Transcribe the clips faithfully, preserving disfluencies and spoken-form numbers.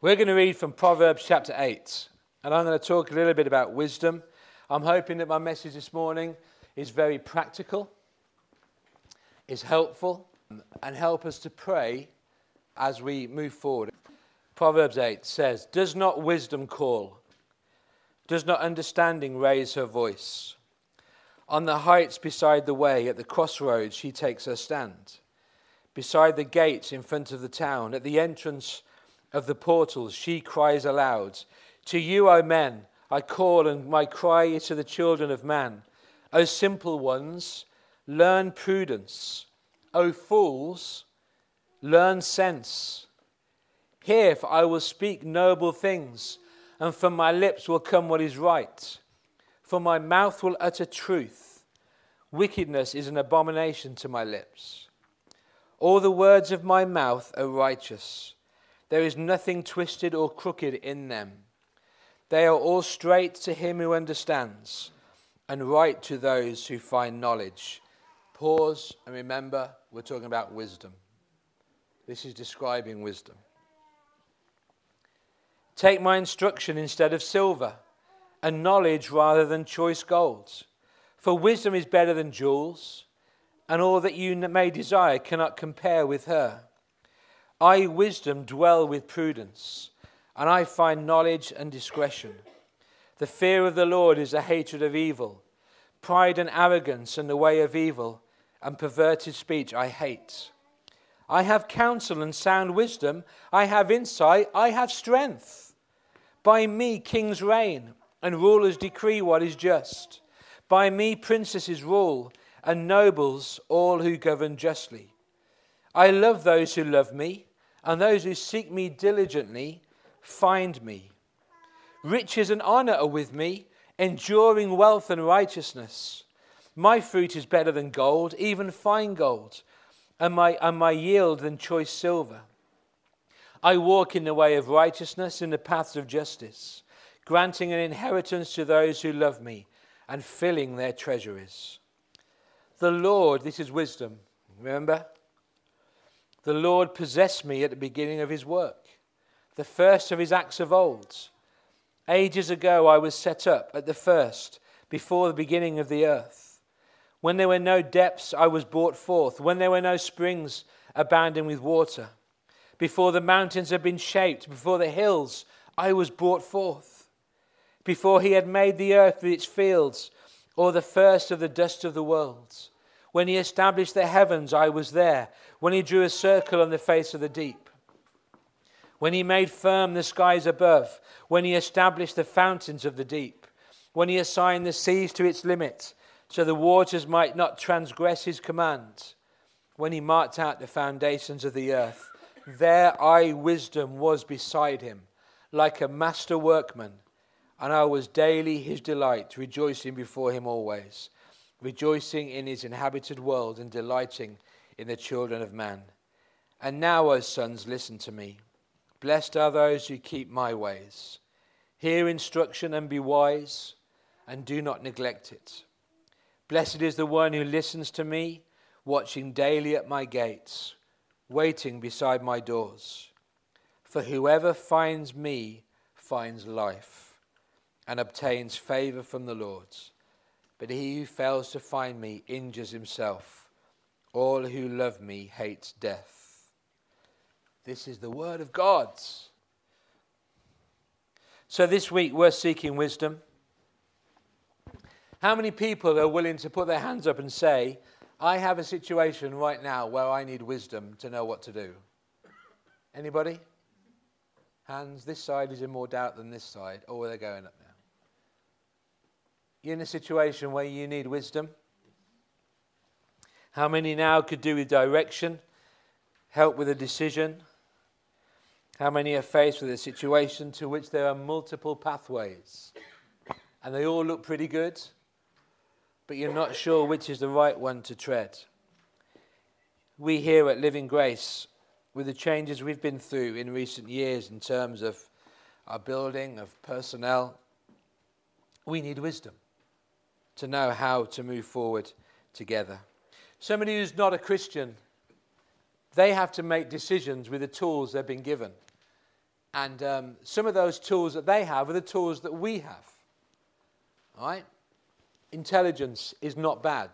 We're going to read from Proverbs chapter eight, and I'm going to talk a little bit about wisdom. I'm hoping that my message this morning is very practical, is helpful, and help us to pray as we move forward. Proverbs eight says, "Does not wisdom call? Does not understanding raise her voice? On the heights beside the way, at the crossroads, she takes her stand. Beside the gates in front of the town, at the entrance of the portals, she cries aloud. To you, O men, I call, and my cry is to the children of man. O simple ones, learn prudence. O fools, learn sense. Hear, for I will speak noble things, and from my lips will come what is right. For my mouth will utter truth. Wickedness is an abomination to my lips. All the words of my mouth are righteous. There is nothing twisted or crooked in them. They are all straight to him who understands, and right to those who find knowledge." Pause and remember, we're talking about wisdom. This is describing wisdom. "Take my instruction instead of silver, and knowledge rather than choice gold. For wisdom is better than jewels, and all that you may desire cannot compare with her. I, wisdom, dwell with prudence, and I find knowledge and discretion. The fear of the Lord is a hatred of evil. Pride and arrogance and the way of evil and perverted speech I hate. I have counsel and sound wisdom. I have insight. I have strength. By me kings reign and rulers decree what is just. By me princes rule and nobles all who govern justly. I love those who love me, and those who seek me diligently find me. Riches and honor are with me, enduring wealth and righteousness. My fruit is better than gold, even fine gold, and my, and my yield than choice silver. I walk in the way of righteousness, in the paths of justice, granting an inheritance to those who love me, and filling their treasuries. The Lord," this is wisdom, remember? "The Lord possessed me at the beginning of his work, the first of his acts of old. Ages ago I was set up at the first, before the beginning of the earth. When there were no depths, I was brought forth. When there were no springs abounding with water. Before the mountains had been shaped, before the hills, I was brought forth. Before he had made the earth with its fields, or the first of the dust of the world. When he established the heavens, I was there. When he drew a circle on the face of the deep. When he made firm the skies above. When he established the fountains of the deep. When he assigned the seas to its limit, so the waters might not transgress his command. When he marked out the foundations of the earth. There I, wisdom, was beside him, like a master workman. And I was daily his delight, rejoicing before him always. Rejoicing in his inhabited world and delighting in the children of man. And now, O sons, listen to me. Blessed are those who keep my ways. Hear instruction and be wise, and do not neglect it. Blessed is the one who listens to me, watching daily at my gates, waiting beside my doors. For whoever finds me finds life, and obtains favor from the Lord. But he who fails to find me injures himself. All who love me hate death." This is the word of God. So this week we're seeking wisdom. How many people are willing to put their hands up and say, "I have a situation right now where I need wisdom to know what to do"? Anybody? Hands. This side is in more doubt than this side. Oh, they're going up now. You're in a situation where you need wisdom. How many now could do with direction, help with a decision? How many are faced with a situation to which there are multiple pathways and they all look pretty good, but you're not sure which is the right one to tread? We here at Living Grace, with the changes we've been through in recent years in terms of our building, of personnel, we need wisdom to know how to move forward together. Somebody who's not a Christian, they have to make decisions with the tools they've been given. And um, some of those tools that they have are the tools that we have. All right? Intelligence is not bad.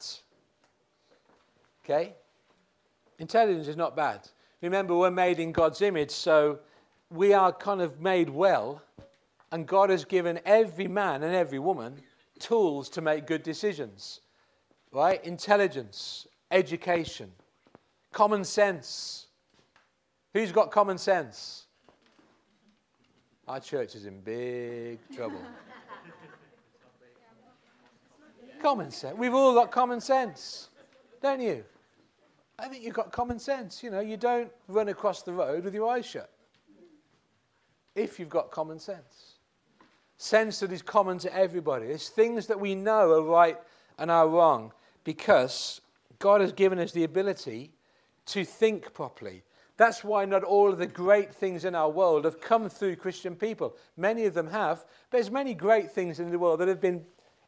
Okay? Intelligence is not bad. Remember, we're made in God's image, so we are kind of made well, and God has given every man and every woman tools to make good decisions. Right? Intelligence, education, common sense. Who's got common sense? Our church is in big trouble. Common sense. We've all got common sense, don't you? I think you've got common sense. You know, you don't run across the road with your eyes shut. If you've got common sense. Sense that is common to everybody. There's things that we know are right and are wrong because God has given us the ability to think properly. That's why not all of the great things in our world have come through Christian people. Many of them have, but there's many great things in the world that have been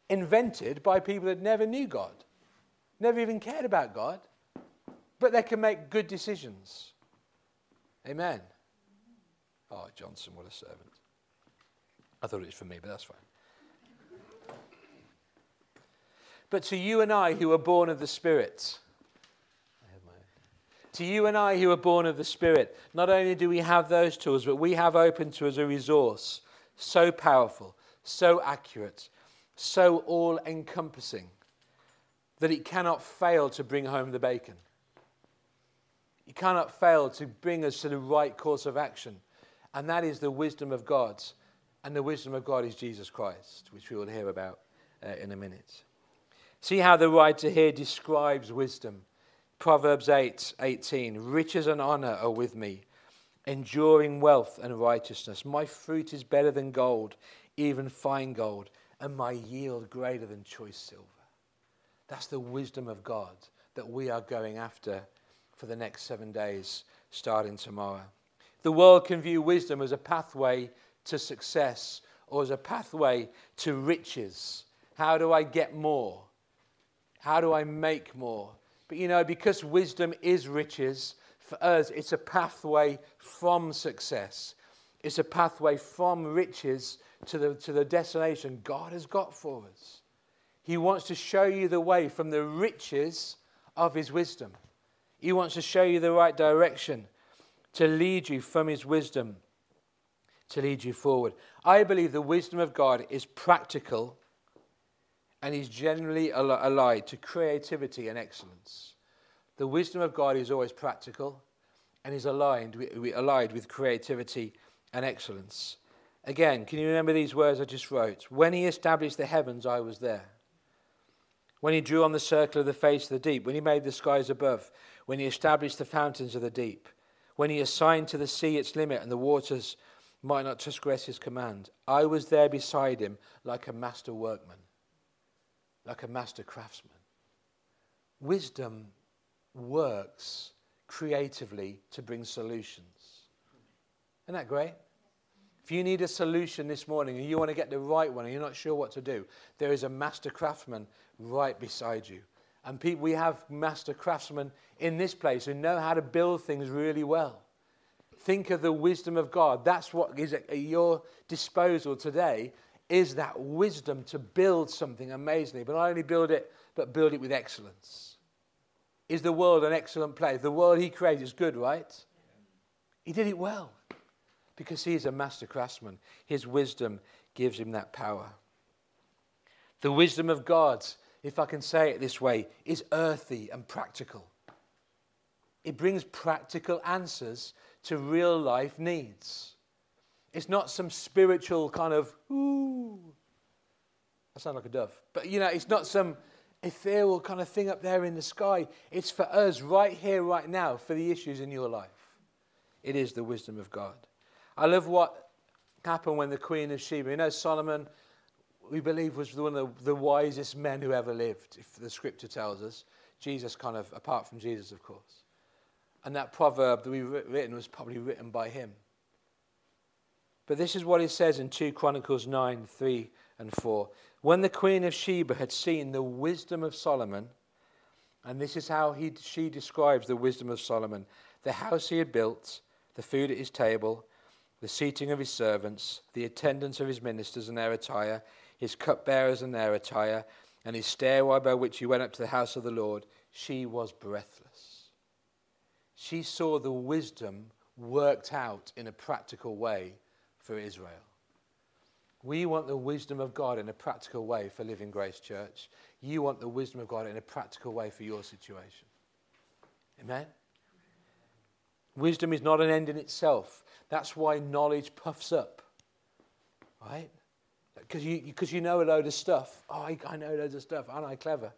invented by people that never knew God, never even cared about God, but they can make good decisions. Amen. Oh, Johnson, what a servant. I thought it was for me, but that's fine. But to you and I who are born of the Spirit, I have my own. To you and I who are born of the Spirit, not only do we have those tools, but we have open to us a resource so powerful, so accurate, so all-encompassing, that it cannot fail to bring home the bacon. It cannot fail to bring us to the right course of action. And that is the wisdom of God. And the wisdom of God is Jesus Christ, which we will hear about uh, in a minute. See how the writer here describes wisdom. Proverbs eight eighteen, riches and honor are with me, enduring wealth and righteousness. My fruit is better than gold, even fine gold, and my yield greater than choice silver. That's the wisdom of God that we are going after for the next seven days, starting tomorrow. The world can view wisdom as a pathway to success or as a pathway to riches. How do I get more? How do I make more? But you know, because wisdom is riches, for us, it's a pathway from success. It's a pathway from riches to the, to the destination God has got for us. He wants to show you the way from the riches of his wisdom. He wants to show you the right direction, to lead you from his wisdom, to lead you forward. I believe the wisdom of God is practical and is generally allied to creativity and excellence. The wisdom of God is always practical and is aligned, allied with creativity and excellence. Again, can you remember these words I just wrote? When he established the heavens, I was there. When he drew on the circle of the face of the deep, when he made the skies above, when he established the fountains of the deep, when he assigned to the sea its limit and the waters might not transgress his command, I was there beside him like a master workman, like a master craftsman. Wisdom works creatively to bring solutions. Isn't that great? If you need a solution this morning and you want to get the right one and you're not sure what to do, there is a master craftsman right beside you. And people, we have master craftsmen in this place who know how to build things really well. Think of the wisdom of God. That's what is at your disposal today, is that wisdom to build something amazingly. But not only build it, but build it with excellence. Is the world an excellent place? The world he created is good, right? He did it well because he is a master craftsman. His wisdom gives him that power. The wisdom of God, if I can say it this way, is earthy and practical. It brings practical answers to real life needs. It's not some spiritual kind of, ooh, I sound like a dove. But, you know, it's not some ethereal kind of thing up there in the sky. It's for us right here, right now, for the issues in your life. It is the wisdom of God. I love what happened when the Queen of Sheba, you know, Solomon, we believe was one of the wisest men who ever lived, if the scripture tells us. Jesus kind of, apart from Jesus, of course. And that proverb that we've written was probably written by him. But this is what it says in two Chronicles nine, three and four. When the Queen of Sheba had seen the wisdom of Solomon, and this is how he, she describes the wisdom of Solomon, the house he had built, the food at his table, the seating of his servants, the attendance of his ministers and their attire, his cupbearers and their attire, and his stairway by which he went up to the house of the Lord, she was breathless. She saw the wisdom worked out in a practical way for Israel. We want the wisdom of God in a practical way for Living Grace Church. You want the wisdom of God in a practical way for your situation. Amen? Wisdom is not an end in itself. That's why knowledge puffs up, right? Because you, because you know a load of stuff. Oh, I, I know loads of stuff. Aren't I clever?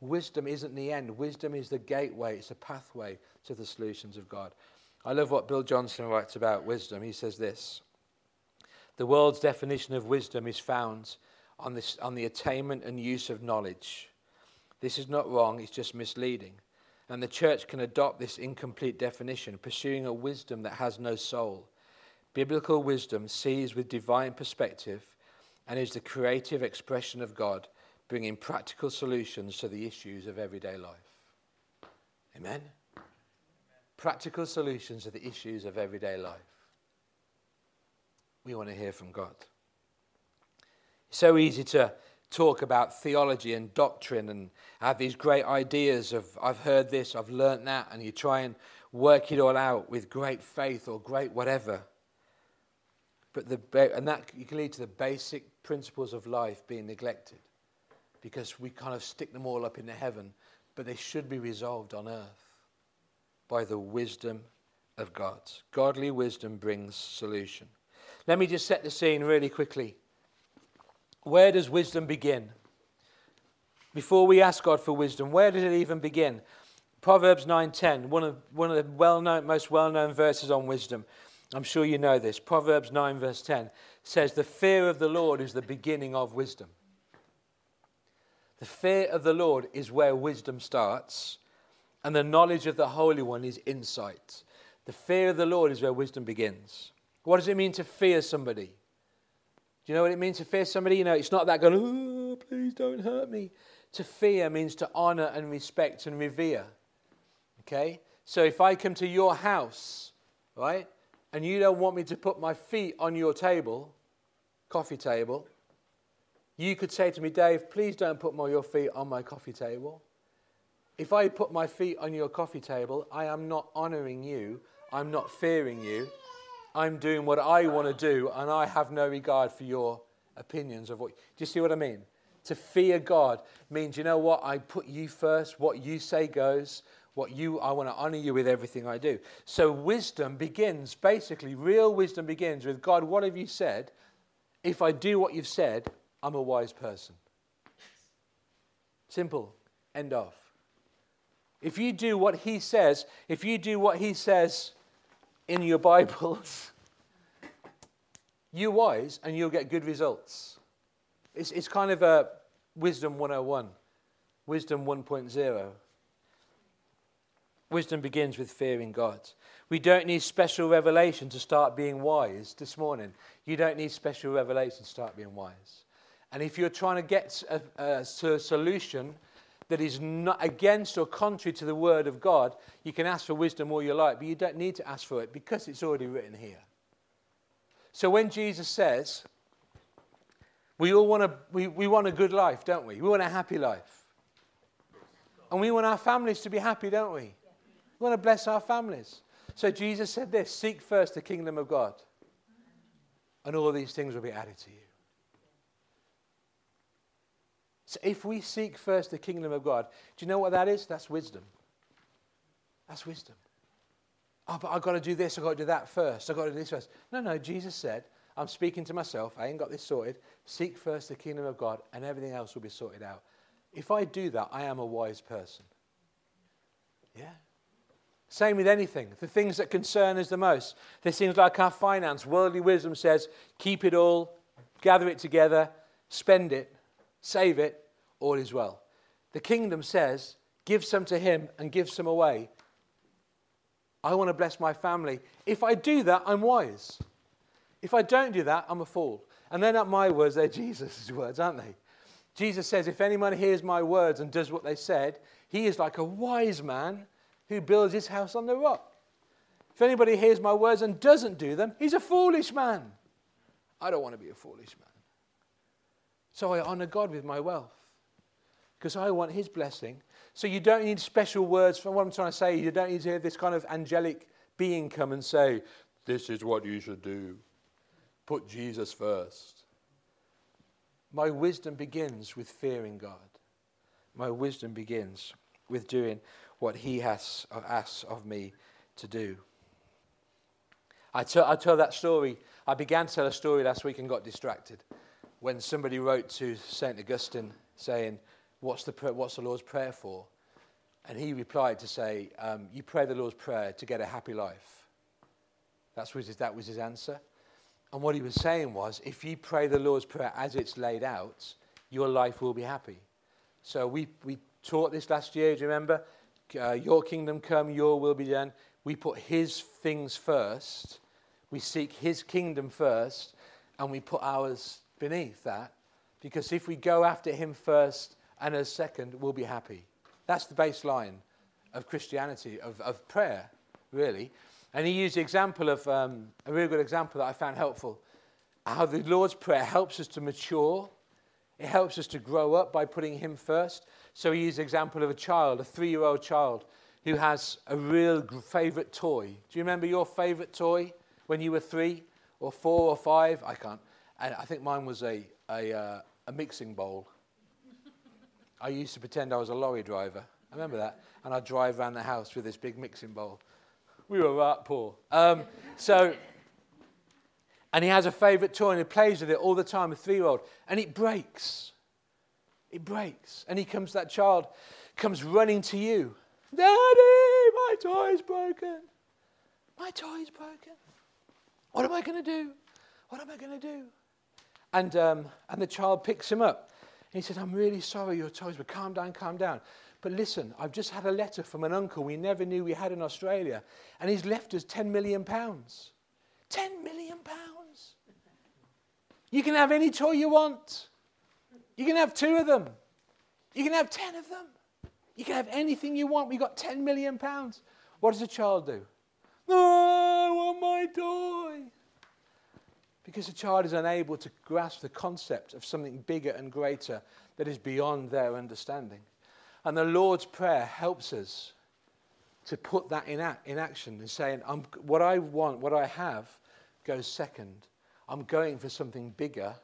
Wisdom isn't the end. Wisdom is the gateway. It's a pathway to the solutions of God. I love what Bill Johnson writes about wisdom. He says this: the world's definition of wisdom is found on, this, on the attainment and use of knowledge. This is not wrong, it's just misleading. And the church can adopt this incomplete definition, pursuing a wisdom that has no soul. Biblical wisdom sees with divine perspective and is the creative expression of God, bringing practical solutions to the issues of everyday life. Amen? Amen. Practical solutions to the issues of everyday life. We want to hear from God. It's so easy to talk about theology and doctrine and have these great ideas of, I've heard this, I've learnt that, and you try and work it all out with great faith or great whatever. But the and that can lead to the basic principles of life being neglected, because we kind of stick them all up in the heaven, but they should be resolved on earth by the wisdom of God. Godly wisdom brings solution. Let me just set the scene really quickly. Where does wisdom begin? Before we ask God for wisdom, where does it even begin? Proverbs nine ten, one of one of the well-known, most well-known verses on wisdom. I'm sure you know this. Proverbs nine verse ten says, the fear of the Lord is the beginning of wisdom. The fear of the Lord is where wisdom starts, and the knowledge of the Holy One is insight. The fear of the Lord is where wisdom begins. What does it mean to fear somebody? Do you know what it means to fear somebody? You know, it's not that going, oh, please don't hurt me. To fear means to honor and respect and revere. Okay? So if I come to your house, right, and you don't want me to put my feet on your table, coffee table, you could say to me, Dave, please don't put my, your feet on my coffee table. If I put my feet on your coffee table, I am not honoring you. I'm not fearing you. I'm doing what I want to do, and I have no regard for your opinions of what. Do you see what I mean? To fear God means, you know what, I put you first, what you say goes, what you, I want to honor you with everything I do. So wisdom begins, basically, real wisdom begins with, God, what have you said? If I do what you've said, I'm a wise person. Simple. End of. If you do what he says, if you do what he says in your Bibles, you're wise and you'll get good results. It's, it's kind of a wisdom one oh one, wisdom one point oh. Wisdom begins with fearing God. We don't need special revelation to start being wise this morning. You don't need special revelation to start being wise. And if you're trying to get a, a, a solution that is not against or contrary to the word of God, you can ask for wisdom all you like, but you don't need to ask for it because it's already written here. So when Jesus says, we all want a, we, we want a good life, don't we? We want a happy life. And we want our families to be happy, don't we? We want to bless our families. So Jesus said this, seek first the kingdom of God, and all these things will be added to you. So if we seek first the kingdom of God, do you know what that is? That's wisdom. That's wisdom. Oh, but I've got to do this, I've got to do that first, I've got to do this first. No, no, Jesus said, I'm speaking to myself, I ain't got this sorted. Seek first the kingdom of God and everything else will be sorted out. If I do that, I am a wise person. Yeah? Same with anything. The things that concern us the most. There's things like our finance. Worldly wisdom says, keep it all, gather it together, spend it, save it, all is well. The kingdom says, give some to him and give some away. I want to bless my family. If I do that, I'm wise. If I don't do that, I'm a fool. And they're not my words, they're Jesus' words, aren't they? Jesus says, if anyone hears my words and does what they said, he is like a wise man who builds his house on the rock. If anybody hears my words and doesn't do them, he's a foolish man. I don't want to be a foolish man. So I honor God with my wealth because I want his blessing. So you don't need special words. For what I'm trying to say, you don't need to hear this kind of angelic being come and say, this is what you should do. Put Jesus first. My wisdom begins with fearing God. My wisdom begins with doing what he has asked of me to do. I tell, I tell that story. I began to tell a story last week and got distracted when somebody wrote to Saint Augustine saying, what's the, what's the Lord's Prayer for? And he replied to say, um, you pray the Lord's Prayer to get a happy life. That's what his, that was his answer. And what he was saying was, if you pray the Lord's Prayer as it's laid out, your life will be happy. So we, we taught this last year, do you remember? Uh, your kingdom come, your will be done. We put his things first. We seek his kingdom first, and we put ours beneath that. Because if we go after him first and us second, we'll be happy. That's the baseline of Christianity, of, of prayer, really. And he used the example of, um, a really good example that I found helpful, how the Lord's Prayer helps us to mature. It helps us to grow up by putting him first. So he used the example of a child, a three-year-old child, who has a real favourite toy. Do you remember your favourite toy when you were three or four or five? I can't. And I think mine was a, a, uh, a mixing bowl. I used to pretend I was a lorry driver. I remember that. And I'd drive around the house with this big mixing bowl. We were right poor. Um, so, and he has a favourite toy and he plays with it all the time, a three-year-old. And it breaks. It breaks. And he comes, that child comes running to you. Daddy, my toy's broken. My toy's broken. What am I going to do? What am I going to do? And um, and the child picks him up. And he said, I'm really sorry your toy's broken. Calm down, calm down. But listen, I've just had a letter from an uncle we never knew we had in Australia. And he's left us ten million pounds. ten million pounds. You can have any toy you want. You can have two of them. You can have ten of them. You can have anything you want. We've got ten million pounds. What does a child do? No, oh, I want my toy. Because a child is unable to grasp the concept of something bigger and greater that is beyond their understanding. And the Lord's Prayer helps us to put that in, act, in action and saying, I'm, what I want, what I have, goes second. I'm going for something bigger,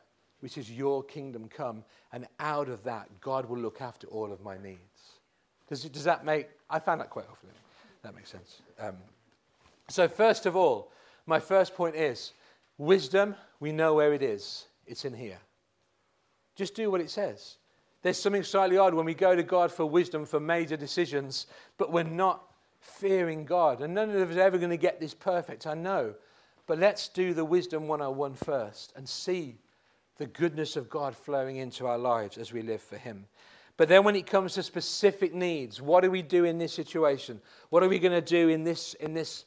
which is your kingdom come, and out of that, God will look after all of my needs. Does, does that make... I found that quite often. That makes sense. Um, so first of all, my first point is, wisdom, we know where it is. It's in here. Just do what it says. There's something slightly odd when we go to God for wisdom for major decisions, but we're not fearing God. And none of us are ever going to get this perfect, I know. But let's do the wisdom one oh one first and see the goodness of God flowing into our lives as we live for him. But then when it comes to specific needs, what do we do in this situation? What are we going to do in this, in this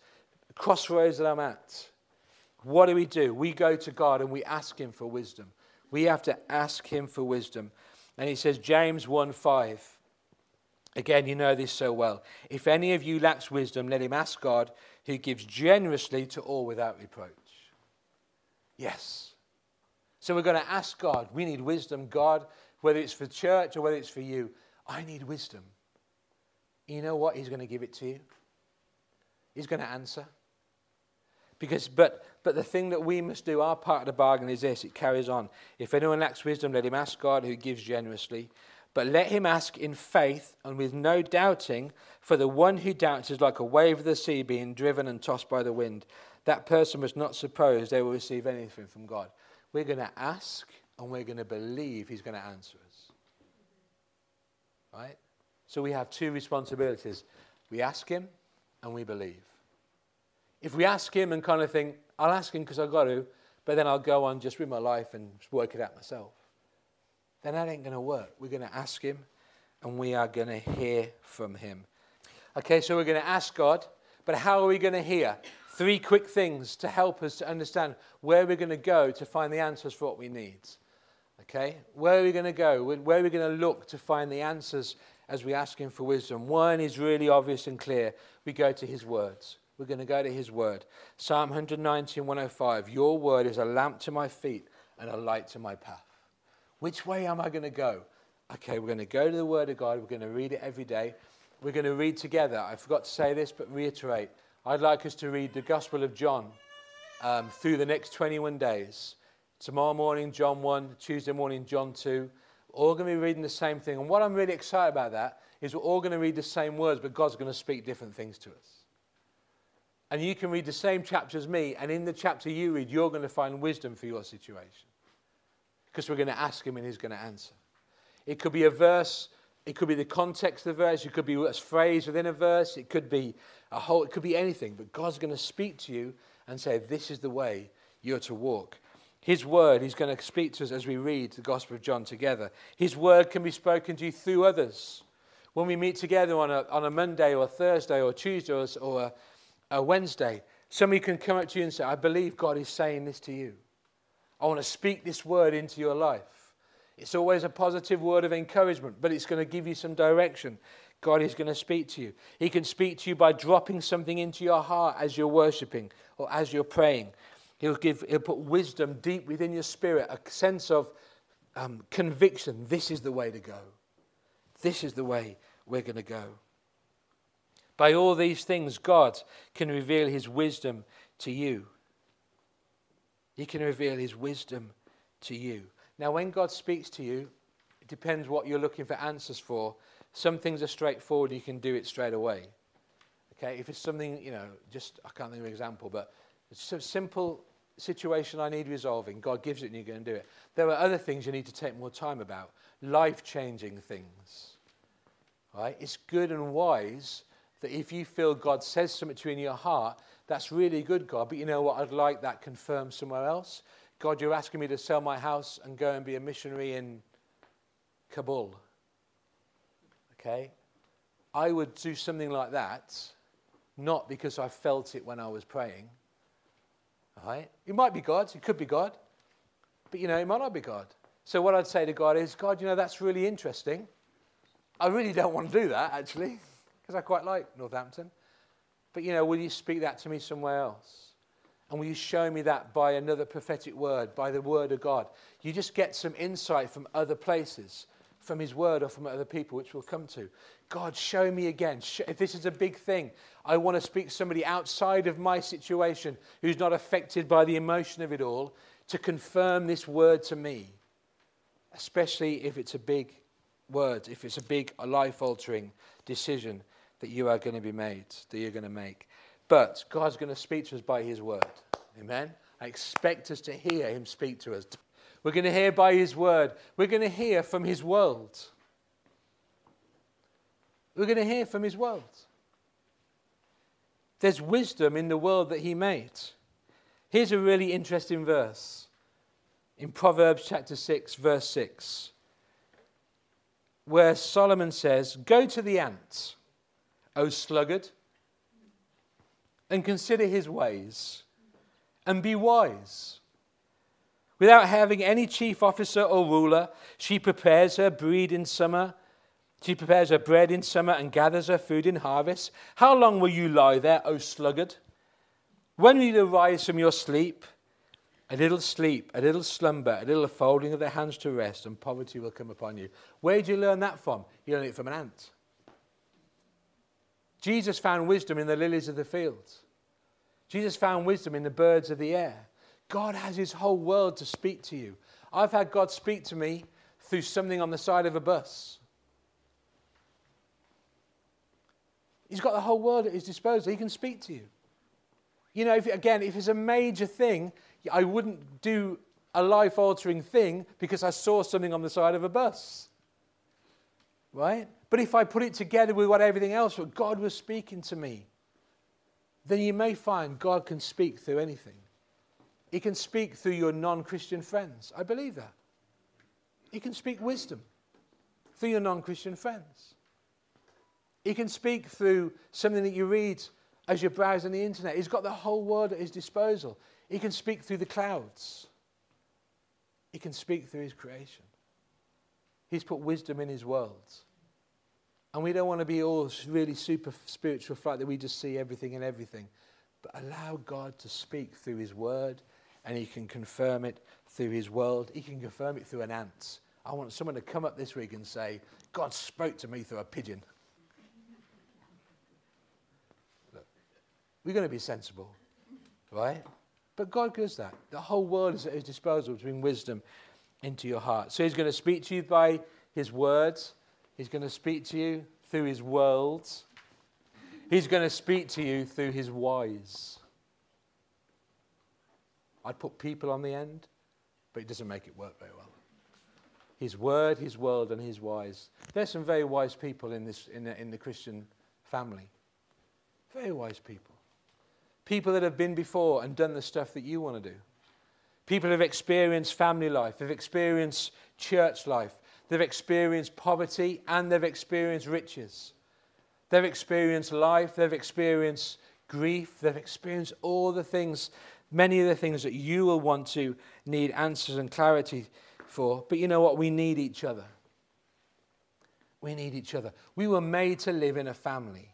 crossroads that I'm at? What do we do? We go to God and we ask him for wisdom. We have to ask him for wisdom. And he says, James one five. Again, you know this so well. If any of you lacks wisdom, let him ask God, who gives generously to all without reproach. Yes. So we're going to ask God. We need wisdom, God. Whether it's for church or whether it's for you, I need wisdom. You know what? He's going to give it to you. He's going to answer. Because, but, but the thing that we must do, our part of the bargain is this. It carries on. If anyone lacks wisdom, let him ask God, who gives generously. But let him ask in faith and with no doubting, for the one who doubts is like a wave of the sea being driven and tossed by the wind. That person must not suppose they will receive anything from God. We're going to ask. And we're going to believe he's going to answer us. Right? So we have two responsibilities. We ask him and we believe. If we ask him and kind of think, I'll ask him because I've got to, but then I'll go on just with my life and work it out myself, then that ain't going to work. We're going to ask him and we are going to hear from him. Okay, so we're going to ask God, but how are we going to hear? Three quick things to help us to understand where we're going to go to find the answers for what we need. Okay, where are we going to go? Where are we going to look to find the answers as we ask him for wisdom? One is really obvious and clear. We go to his words. We're going to go to his word. Psalm one nineteen, one oh five, your word is a lamp to my feet and a light to my path. Which way am I going to go? Okay, we're going to go to the word of God. We're going to read it every day. We're going to read together. I forgot to say this, but reiterate. I'd like us to read the Gospel of John um, through the next twenty-one days. Tomorrow morning, John one. Tuesday morning, John two. We're all going to be reading the same thing. And what I'm really excited about that is we're all going to read the same words, but God's going to speak different things to us. And you can read the same chapter as me, and in the chapter you read, you're going to find wisdom for your situation. Because we're going to ask him and he's going to answer. It could be a verse, it could be the context of the verse, it could be a phrase within a verse, it could be a whole, it could be anything, but God's going to speak to you and say, this is the way you're to walk. His word, he's going to speak to us as we read the Gospel of John together. His word can be spoken to you through others. When we meet together on a, on a Monday or a Thursday or a Tuesday or, or a, a Wednesday, somebody can come up to you and say, I believe God is saying this to you. I want to speak this word into your life. It's always a positive word of encouragement, but it's going to give you some direction. God is going to speak to you. He can speak to you by dropping something into your heart as you're worshiping or as you're praying. He'll give, he'll put wisdom deep within your spirit, a sense of um, conviction. This is the way to go. This is the way we're going to go. By all these things, God can reveal his wisdom to you. He can reveal his wisdom to you. Now, when God speaks to you, it depends what you're looking for answers for. Some things are straightforward. You can do it straight away. Okay, if it's something, you know, just, I can't think of an example, but it's a simple situation I need resolving. God gives it and you're going to do it. There are other things you need to take more time about, life-changing things. Right? It's good and wise that if you feel God says something to you in your heart, that's really good, God, but you know what? I'd like that confirmed somewhere else. God, you're asking me to sell my house and go and be a missionary in Kabul. Okay? I would do something like that, not because I felt it when I was praying. All right? It might be God. It could be God. But, you know, it might not be God. So what I'd say to God is, God, you know, that's really interesting. I really don't want to do that, actually, because I quite like Northampton. But, you know, will you speak that to me somewhere else? And will you show me that by another prophetic word, by the word of God? You just get some insight from other places, from his word or from other people, which we'll come to. God, show me again. If this is a big thing, I want to speak to somebody outside of my situation who's not affected by the emotion of it all to confirm this word to me, especially if it's a big word, if it's a big life-altering decision that you are going to be made, that you're going to make. But God's going to speak to us by his word. Amen? I expect us to hear him speak to us. We're going to hear by his word. We're going to hear from his world. We're going to hear from his world. There's wisdom in the world that he made. Here's a really interesting verse. In Proverbs chapter six, verse six, where Solomon says, go to the ant, O sluggard, and consider his ways, and be wise. Without having any chief officer or ruler, she prepares her bread in summer, she prepares her bread in summer and gathers her food in harvest. How long will you lie there, O sluggard? When will you arise from your sleep? A little sleep, a little slumber, a little folding of the hands to rest, and poverty will come upon you. Where did you learn that from? You learned it from an ant. Jesus found wisdom in the lilies of the field. Jesus found wisdom in the birds of the air. God has his whole world to speak to you. I've had God speak to me through something on the side of a bus. He's got the whole world at his disposal. He can speak to you. You know, if, again, if it's a major thing, I wouldn't do a life-altering thing because I saw something on the side of a bus. Right? But if I put it together with what everything else, what God was speaking to me, then you may find God can speak through anything. He can speak through your non-Christian friends. I believe that. He can speak wisdom through your non-Christian friends. He can speak through something that you read as you're browsing the internet. He's got the whole world at his disposal. He can speak through the clouds. He can speak through his creation. He's put wisdom in his world. And we don't want to be all really super spiritual, fact that we just see everything and everything. But allow God to speak through his word, and he can confirm it through his world. He can confirm it through an ant. I want someone to come up this week and say, God spoke to me through a pigeon. Look, we're going to be sensible, right? But God gives that. The whole world is at his disposal to bring wisdom into your heart. So he's going to speak to you by his words. He's going to speak to you through his worlds. He's going to speak to you through his wise. I'd put people on the end, but it doesn't make it work very well. His word, his world, and his wise. There's some very wise people in this in the, in the Christian family. Very wise people. People that have been before and done the stuff that you want to do. People who have experienced family life, have experienced church life, they've experienced poverty and they've experienced riches. They've experienced life, they've experienced grief, they've experienced all the things, many of the things that you will want to need answers and clarity for. But you know what? We need each other. We need each other. We were made to live in a family.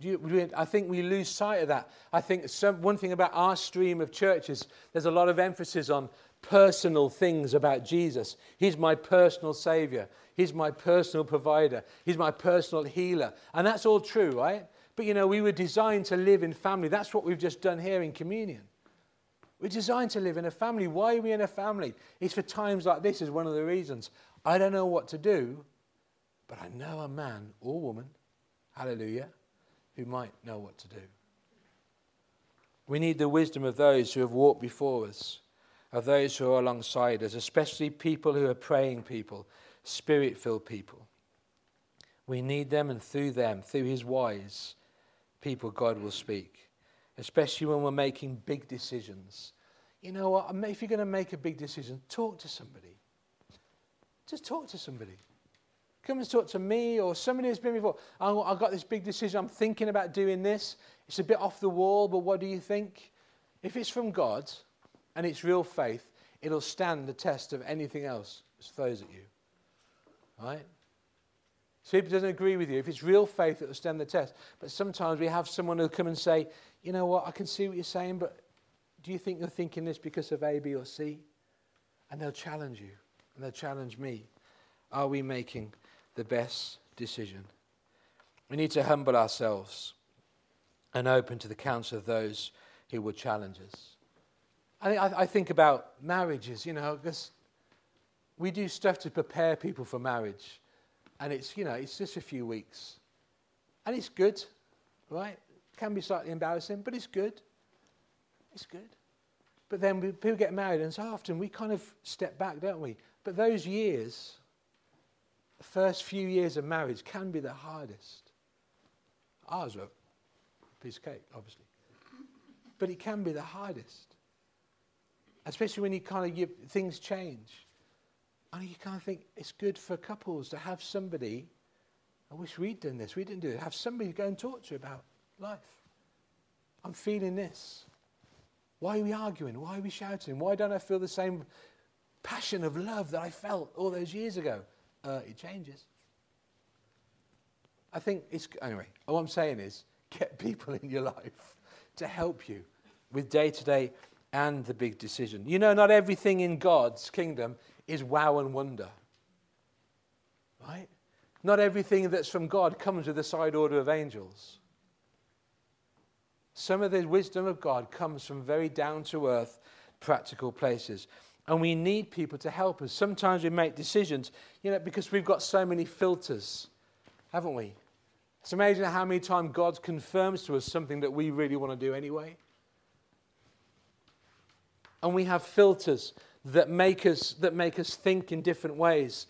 Do you, I think we lose sight of that. I think some, one thing about our stream of churches, there's a lot of emphasis on personal things about Jesus. He's my personal saviour. He's my personal provider. He's my personal healer. And that's all true, right? But, you know, we were designed to live in family. That's what we've just done here in communion. We're designed to live in a family. Why are we in a family? It's for times like this is one of the reasons. I don't know what to do, but I know a man or woman, hallelujah, who might know what to do. We need the wisdom of those who have walked before us, of those who are alongside us, especially people who are praying people, Spirit-filled people. We need them, and through them, through his wise people, God will speak, especially when we're making big decisions. You know what? If you're going to make a big decision, talk to somebody. Just talk to somebody. Come and talk to me or somebody who's been before. Oh, I've got this big decision. I'm thinking about doing this. It's a bit off the wall, but what do you think? If it's from God and it's real faith, it'll stand the test of anything else that throws at you. Right? So if it doesn't agree with you, if it's real faith, it'll stand the test. But sometimes we have someone who'll come and say, you know what, I can see what you're saying, but do you think you're thinking this because of A, B, or C? And they'll challenge you, and they'll challenge me. Are we making the best decision? We need to humble ourselves and open to the counsel of those who will challenge us. I, I, I think about marriages, you know, because we do stuff to prepare people for marriage, and it's, you know, it's just a few weeks, and it's good, right? It can be slightly embarrassing, but it's good. It's good. But then we, people get married, and so often we kind of step back, don't we? But those years, the first few years of marriage can be the hardest. Ours were a piece of cake, obviously. But it can be the hardest. Especially when you kind of give, things change. And you kind of think, it's good for couples to have somebody, I wish we'd done this, we didn't do it, have somebody go and talk to you about life. I'm feeling this. Why are we arguing? Why are we shouting? Why don't I feel the same passion of love that I felt all those years ago? Uh, it changes. I think it's, anyway, all I'm saying is get people in your life to help you with day-to-day and the big decision. You know, not everything in God's kingdom is wow and wonder, right? Not everything that's from God comes with a side order of angels. Some of the wisdom of God comes from very down-to-earth, practical places. And we need people to help us. Sometimes we make decisions, you know, because we've got so many filters, haven't we? It's amazing how many times God confirms to us something that we really want to do anyway. And we have filters that make us that make us think in different ways.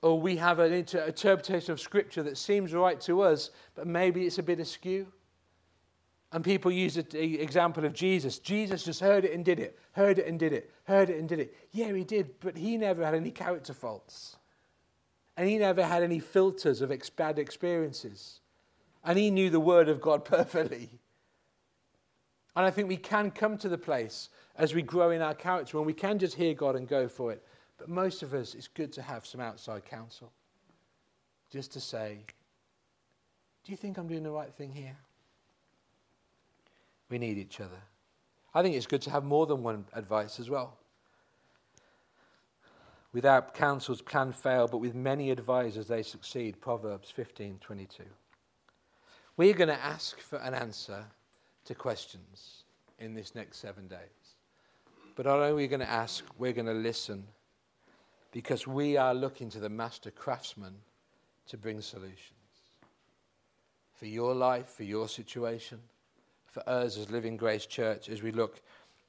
Or we have an inter- interpretation of Scripture that seems right to us, but maybe it's a bit askew. And people use the example of Jesus. Jesus just heard it and did it, heard it and did it, heard it and did it. Yeah, he did, but he never had any character faults. And he never had any filters of ex- bad experiences. And he knew the word of God perfectly. And I think we can come to the place as we grow in our character when we can just hear God and go for it. But most of us, it's good to have some outside counsel. Just to say, do you think I'm doing the right thing here? We need each other. I think it's good to have more than one advice as well. Without counsels, plan fail, but with many advisors they succeed. Proverbs fifteen twenty-two. We're going to ask for an answer to questions in this next seven days. But not only are we going to ask, we're going to listen, because we are looking to the master craftsman to bring solutions. For your life, for your situation, for us as Living Grace Church, as we look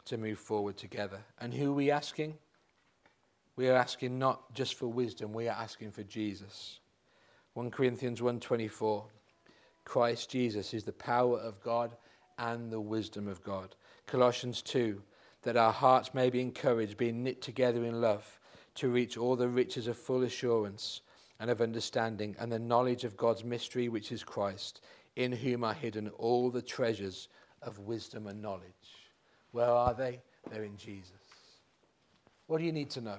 to move forward together. And who are we asking? We are asking not just for wisdom, we are asking for Jesus. First Corinthians one twenty-four, Christ Jesus is the power of God and the wisdom of God. Colossians two, that our hearts may be encouraged, being knit together in love, to reach all the riches of full assurance and of understanding and the knowledge of God's mystery, which is Christ, in whom are hidden all the treasures of wisdom and knowledge. Where are they? They're in Jesus. What do you need to know?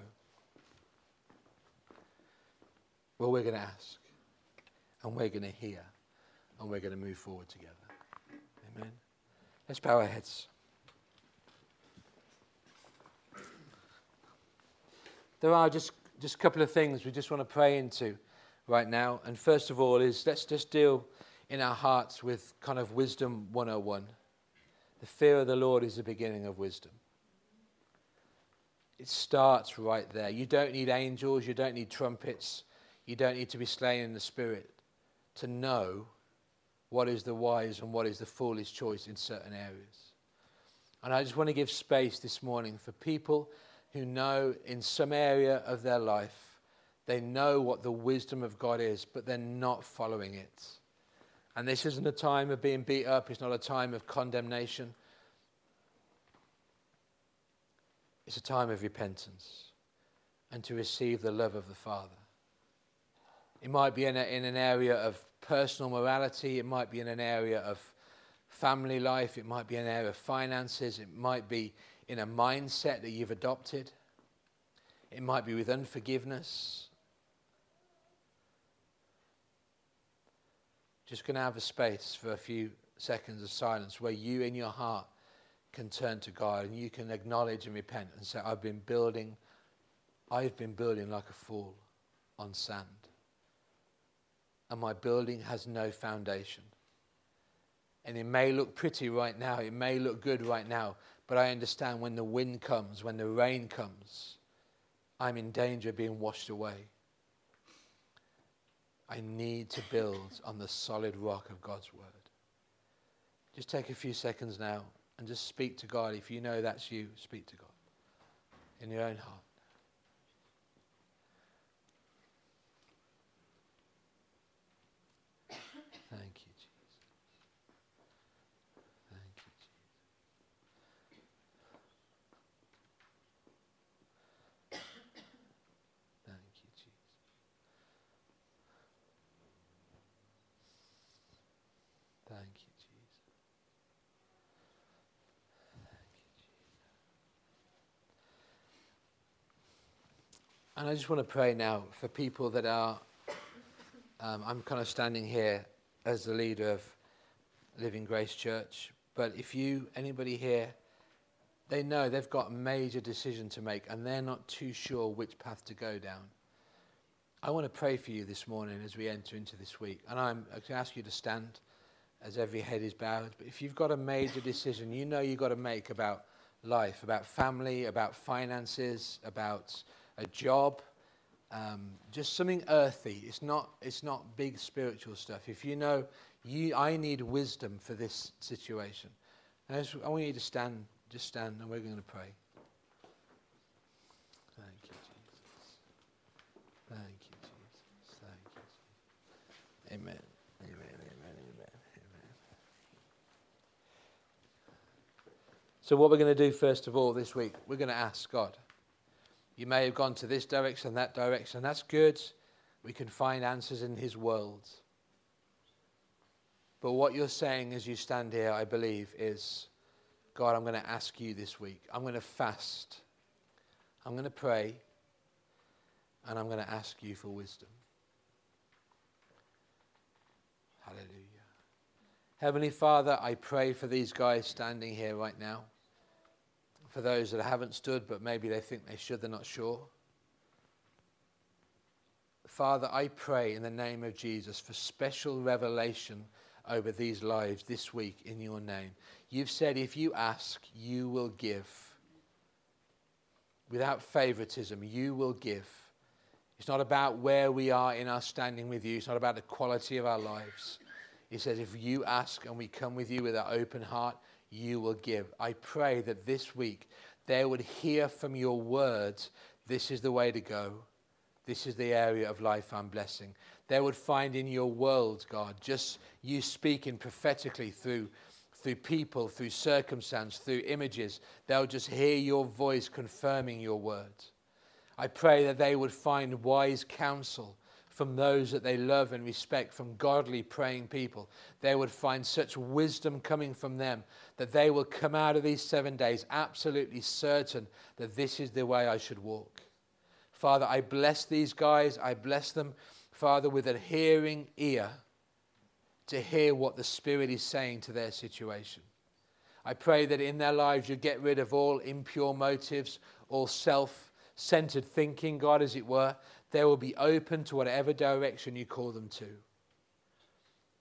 Well, we're going to ask, and we're going to hear, and we're going to move forward together. Amen. Let's bow our heads. There are just, just a couple of things we just want to pray into right now. And first of all is, let's just deal in our hearts with kind of wisdom one oh one. The fear of the Lord is the beginning of wisdom. It starts right there. You don't need angels, you don't need trumpets. You don't need to be slain in the spirit to know what is the wise and what is the foolish choice in certain areas. And I just want to give space this morning for people who know in some area of their life, they know what the wisdom of God is, but they're not following it. And this isn't a time of being beat up. It's not a time of condemnation. It's a time of repentance and to receive the love of the Father. It might be in, a, in an area of personal morality. It might be in an area of family life. It might be an area of finances. It might be in a mindset that you've adopted. It might be with unforgiveness. Just going to have a space for a few seconds of silence where you in your heart can turn to God and you can acknowledge and repent and say, I've been building, I've been building like a fool on sand. And my building has no foundation. And it may look pretty right now, it may look good right now, but I understand when the wind comes, when the rain comes, I'm in danger of being washed away. I need to build on the solid rock of God's word. Just take a few seconds now and just speak to God. If you know that's you, speak to God in your own heart. And I just want to pray now for people that are, um, I'm kind of standing here as the leader of Living Grace Church, but if you, anybody here, they know they've got a major decision to make and they're not too sure which path to go down. I want to pray for you this morning as we enter into this week. And I'm going to ask you to stand as every head is bowed. But if you've got a major decision, you know you've got to make about life, about family, about finances, about a job, um, just something earthy. It's not it's not big spiritual stuff. If you know, you, I need wisdom for this situation. I, just, I want you to stand, just stand, and we're going to pray. Thank you, Jesus. Thank you, Jesus. Thank you, Jesus. Amen. Amen, amen, amen, amen. So what we're going to do, first of all, this week, we're going to ask God. You may have gone to this direction, that direction. That's good. We can find answers in his world. But what you're saying as you stand here, I believe, is, God, I'm going to ask you this week. I'm going to fast. I'm going to pray. And I'm going to ask you for wisdom. Hallelujah. Heavenly Father, I pray for these guys standing here right now, for those that haven't stood, but maybe they think they should, they're not sure. Father, I pray in the name of Jesus for special revelation over these lives this week in your name. You've said if you ask, you will give. Without favoritism, you will give. It's not about where we are in our standing with you. It's not about the quality of our lives. It says if you ask and we come with you with our open heart, you will give. I pray that this week they would hear from your words, this is the way to go. This is the area of life I'm blessing. They would find in your world, God, just you speaking prophetically through, through people, through circumstance, through images. They'll just hear your voice confirming your words. I pray that they would find wise counsel from those that they love and respect, from godly praying people. They would find such wisdom coming from them that they will come out of these seven days absolutely certain that this is the way I should walk. Father, I bless these guys, I bless them, Father, with a hearing ear to hear what the Spirit is saying to their situation. I pray that in their lives you get rid of all impure motives, all self-centered thinking, God, as it were. They will be open to whatever direction you call them to.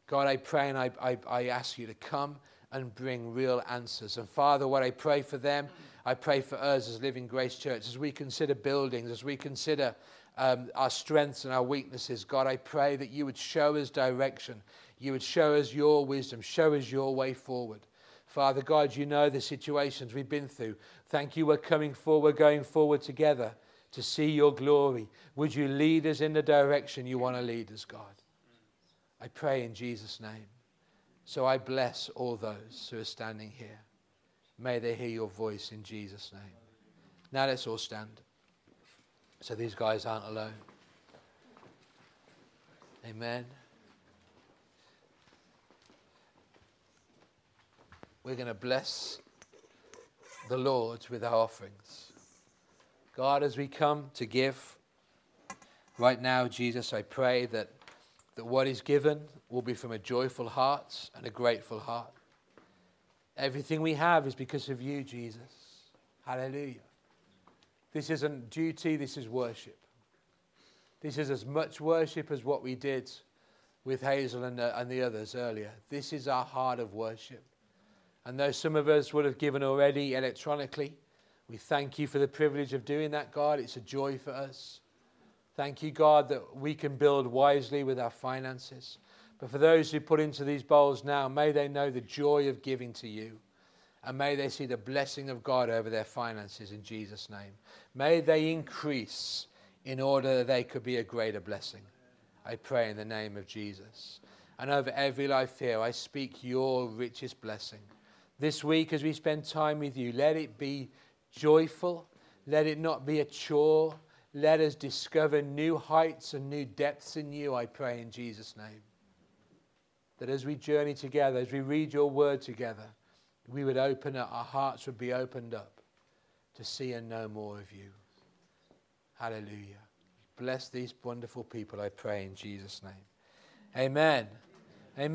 God, I pray and I, I, I ask you to come and bring real answers. And Father, what I pray for them, I pray for us as Living Grace Church, as we consider buildings, as we consider um, our strengths and our weaknesses. God, I pray that you would show us direction. You would show us your wisdom. Show us your way forward. Father God, you know the situations we've been through. Thank you. We're coming forward, going forward together to see your glory. Would you lead us in the direction you want to lead us, God? I pray in Jesus' name. So I bless all those who are standing here. May they hear your voice in Jesus' name. Now let's all stand. So these guys aren't alone. Amen. We're going to bless the Lord with our offerings. God, as we come to give, right now, Jesus, I pray that, that what is given will be from a joyful heart and a grateful heart. Everything we have is because of you, Jesus. Hallelujah. This isn't duty, this is worship. This is as much worship as what we did with Hazel and the, and the others earlier. This is our heart of worship. And though some of us would have given already electronically, we thank you for the privilege of doing that, God. It's a joy for us. Thank you, God, that we can build wisely with our finances. But for those who put into these bowls now, may they know the joy of giving to you. And may they see the blessing of God over their finances in Jesus' name. May they increase in order that they could be a greater blessing. I pray in the name of Jesus. And over every life here, I speak your richest blessing. This week, as we spend time with you, let it be joyful. Let it not be a chore. Let us discover new heights and new depths in you, I pray in Jesus' name. That as we journey together, as we read your word together, we would open up, our hearts would be opened up to see and know more of you. Hallelujah. Bless these wonderful people, I pray in Jesus' name. Amen.